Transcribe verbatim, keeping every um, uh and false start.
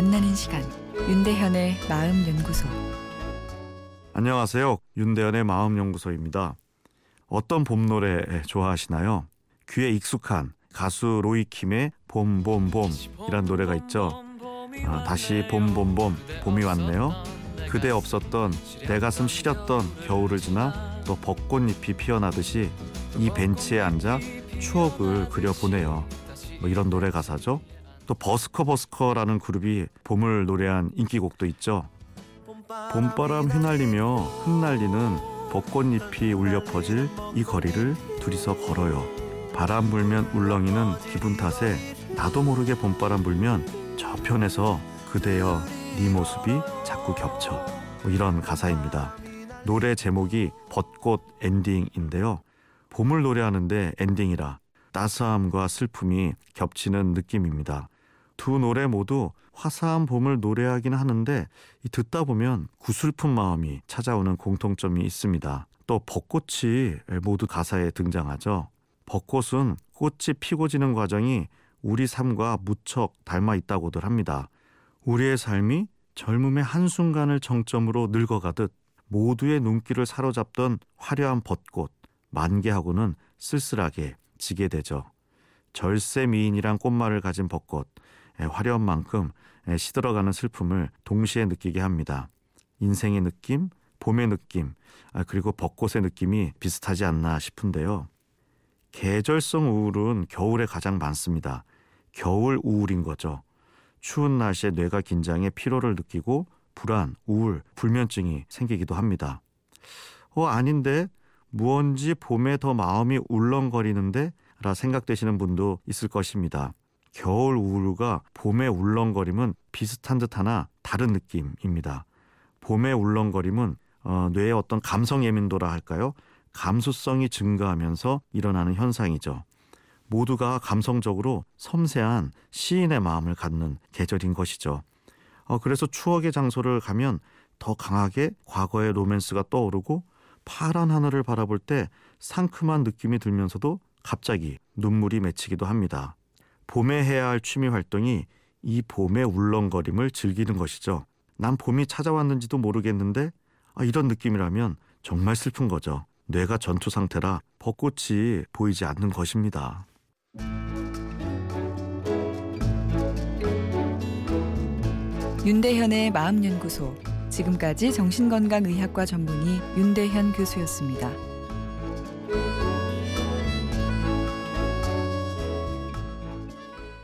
만나는 시간, 윤대현의 마음연구소. 안녕하세요. 윤대현의 마음연구소입니다. 어떤 봄노래 좋아하시나요? 귀에 익숙한 가수 로이킴의 봄봄봄이란 노래가 있죠. 아, 다시 봄봄봄, 봄이 왔네요. 그대 없었던, 내 가슴 시렸던 겨울을 지나 또 벚꽃잎이 피어나듯이 이 벤치에 앉아 추억을 그려보네요. 뭐 이런 노래 가사죠. 또 버스커 버스커라는 그룹이 봄을 노래한 인기곡도 있죠. 봄바람 휘날리며 흩날리는 벚꽃잎이 울려 퍼질 이 거리를 둘이서 걸어요. 바람 불면 울렁이는 기분 탓에 나도 모르게 봄바람 불면 저편에서 그대여 네 모습이 자꾸 겹쳐. 뭐 이런 가사입니다. 노래 제목이 벚꽃 엔딩인데요. 봄을 노래하는데 엔딩이라 따스함과 슬픔이 겹치는 느낌입니다. 두 노래 모두 화사한 봄을 노래하긴 하는데 듣다 보면 구슬픈 마음이 찾아오는 공통점이 있습니다. 또 벚꽃이 모두 가사에 등장하죠. 벚꽃은 꽃이 피고 지는 과정이 우리 삶과 무척 닮아 있다고들 합니다. 우리의 삶이 젊음의 한순간을 정점으로 늙어가듯 모두의 눈길을 사로잡던 화려한 벚꽃, 만개하고는 쓸쓸하게 지게 되죠. 절세 미인이란 꽃말을 가진 벚꽃, 화려한 만큼 시들어가는 슬픔을 동시에 느끼게 합니다. 인생의 느낌, 봄의 느낌, 그리고 벚꽃의 느낌이 비슷하지 않나 싶은데요. 계절성 우울은 겨울에 가장 많습니다. 겨울 우울인 거죠. 추운 날씨에 뇌가 긴장해 피로를 느끼고 불안, 우울, 불면증이 생기기도 합니다. 어, 아닌데 무언지 봄에 더 마음이 울렁거리는데 라 생각되시는 분도 있을 것입니다. 겨울 우울과 봄의 울렁거림은 비슷한 듯 하나 다른 느낌입니다. 봄의 울렁거림은 어, 뇌의 어떤 감성 예민도라 할까요? 감수성이 증가하면서 일어나는 현상이죠. 모두가 감성적으로 섬세한 시인의 마음을 갖는 계절인 것이죠. 어, 그래서 추억의 장소를 가면 더 강하게 과거의 로맨스가 떠오르고 파란 하늘을 바라볼 때 상큼한 느낌이 들면서도 갑자기 눈물이 맺히기도 합니다. 봄에 해야 할 취미 활동이 이 봄의 울렁거림을 즐기는 것이죠. 난 봄이 찾아왔는지도 모르겠는데 아, 이런 느낌이라면 정말 슬픈 거죠. 뇌가 전투 상태라 벚꽃이 보이지 않는 것입니다. 윤대현의 마음연구소. 지금까지 정신건강의학과 전문의 윤대현 교수였습니다.